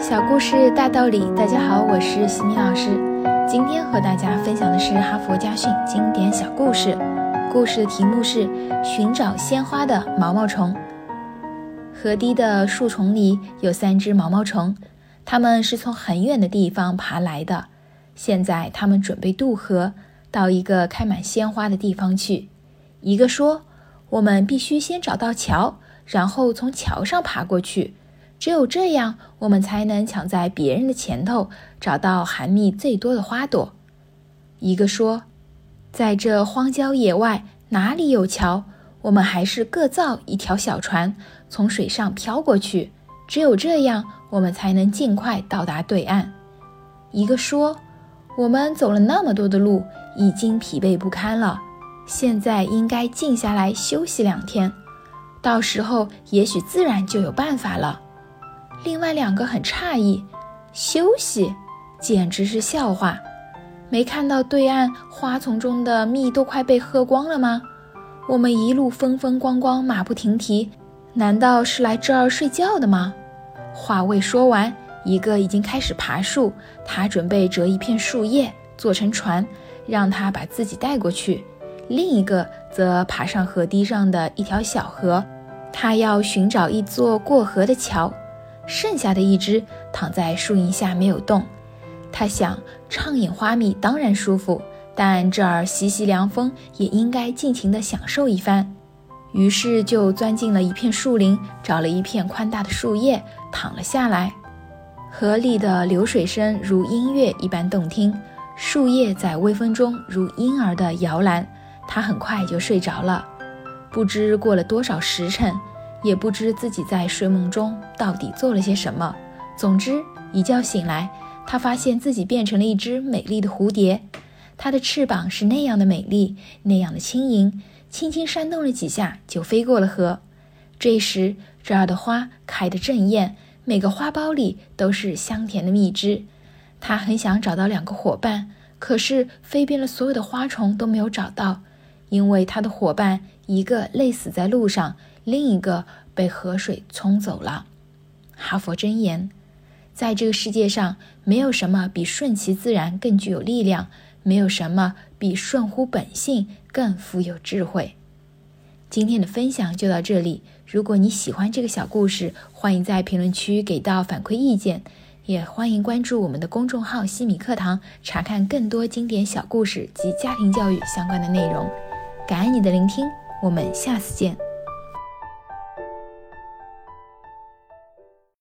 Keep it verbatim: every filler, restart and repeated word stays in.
小故事大道理，大家好，我是西米老师。今天和大家分享的是哈佛家训经典小故事，故事的题目是寻找鲜花的毛毛虫。河堤的树丛里有三只毛毛虫，它们是从很远的地方爬来的。现在它们准备渡河，到一个开满鲜花的地方去。一个说，我们必须先找到桥，然后从桥上爬过去，只有这样我们才能抢在别人的前头，找到含蜜最多的花朵。一个说，在这荒郊野外哪里有桥，我们还是各造一条小船，从水上飘过去，只有这样我们才能尽快到达对岸。一个说，我们走了那么多的路，已经疲惫不堪了，现在应该静下来休息两天，到时候也许自然就有办法了。另外两个很诧异，休息？简直是笑话，没看到对岸花丛中的蜜都快被喝光了吗？我们一路风风光光，马不停蹄，难道是来这儿睡觉的吗？话未说完，一个已经开始爬树，他准备折一片树叶做成船，让他把自己带过去。另一个则爬上河堤上的一条小河，他要寻找一座过河的桥。剩下的一只躺在树荫下没有动，他想，畅饮花蜜当然舒服，但这儿习习凉风，也应该尽情地享受一番。于是就钻进了一片树林，找了一片宽大的树叶躺了下来。河里的流水声如音乐一般动听，树叶在微风中如婴儿的摇篮，他很快就睡着了。不知过了多少时辰，也不知自己在睡梦中到底做了些什么。总之一觉醒来，他发现自己变成了一只美丽的蝴蝶，它的翅膀是那样的美丽，那样的轻盈，轻轻扇动了几下就飞过了河。这时这儿的花开得正艳，每个花苞里都是香甜的蜜汁。他很想找到两个伙伴，可是飞遍了所有的花丛都没有找到，因为他的伙伴一个累死在路上，另一个被河水冲走了。哈佛箴言，在这个世界上，没有什么比顺其自然更具有力量，没有什么比顺乎本性更富有智慧。今天的分享就到这里，如果你喜欢这个小故事，欢迎在评论区给到反馈意见，也欢迎关注我们的公众号西米课堂，查看更多经典小故事及家庭教育相关的内容。感恩你的聆听，我们下次见。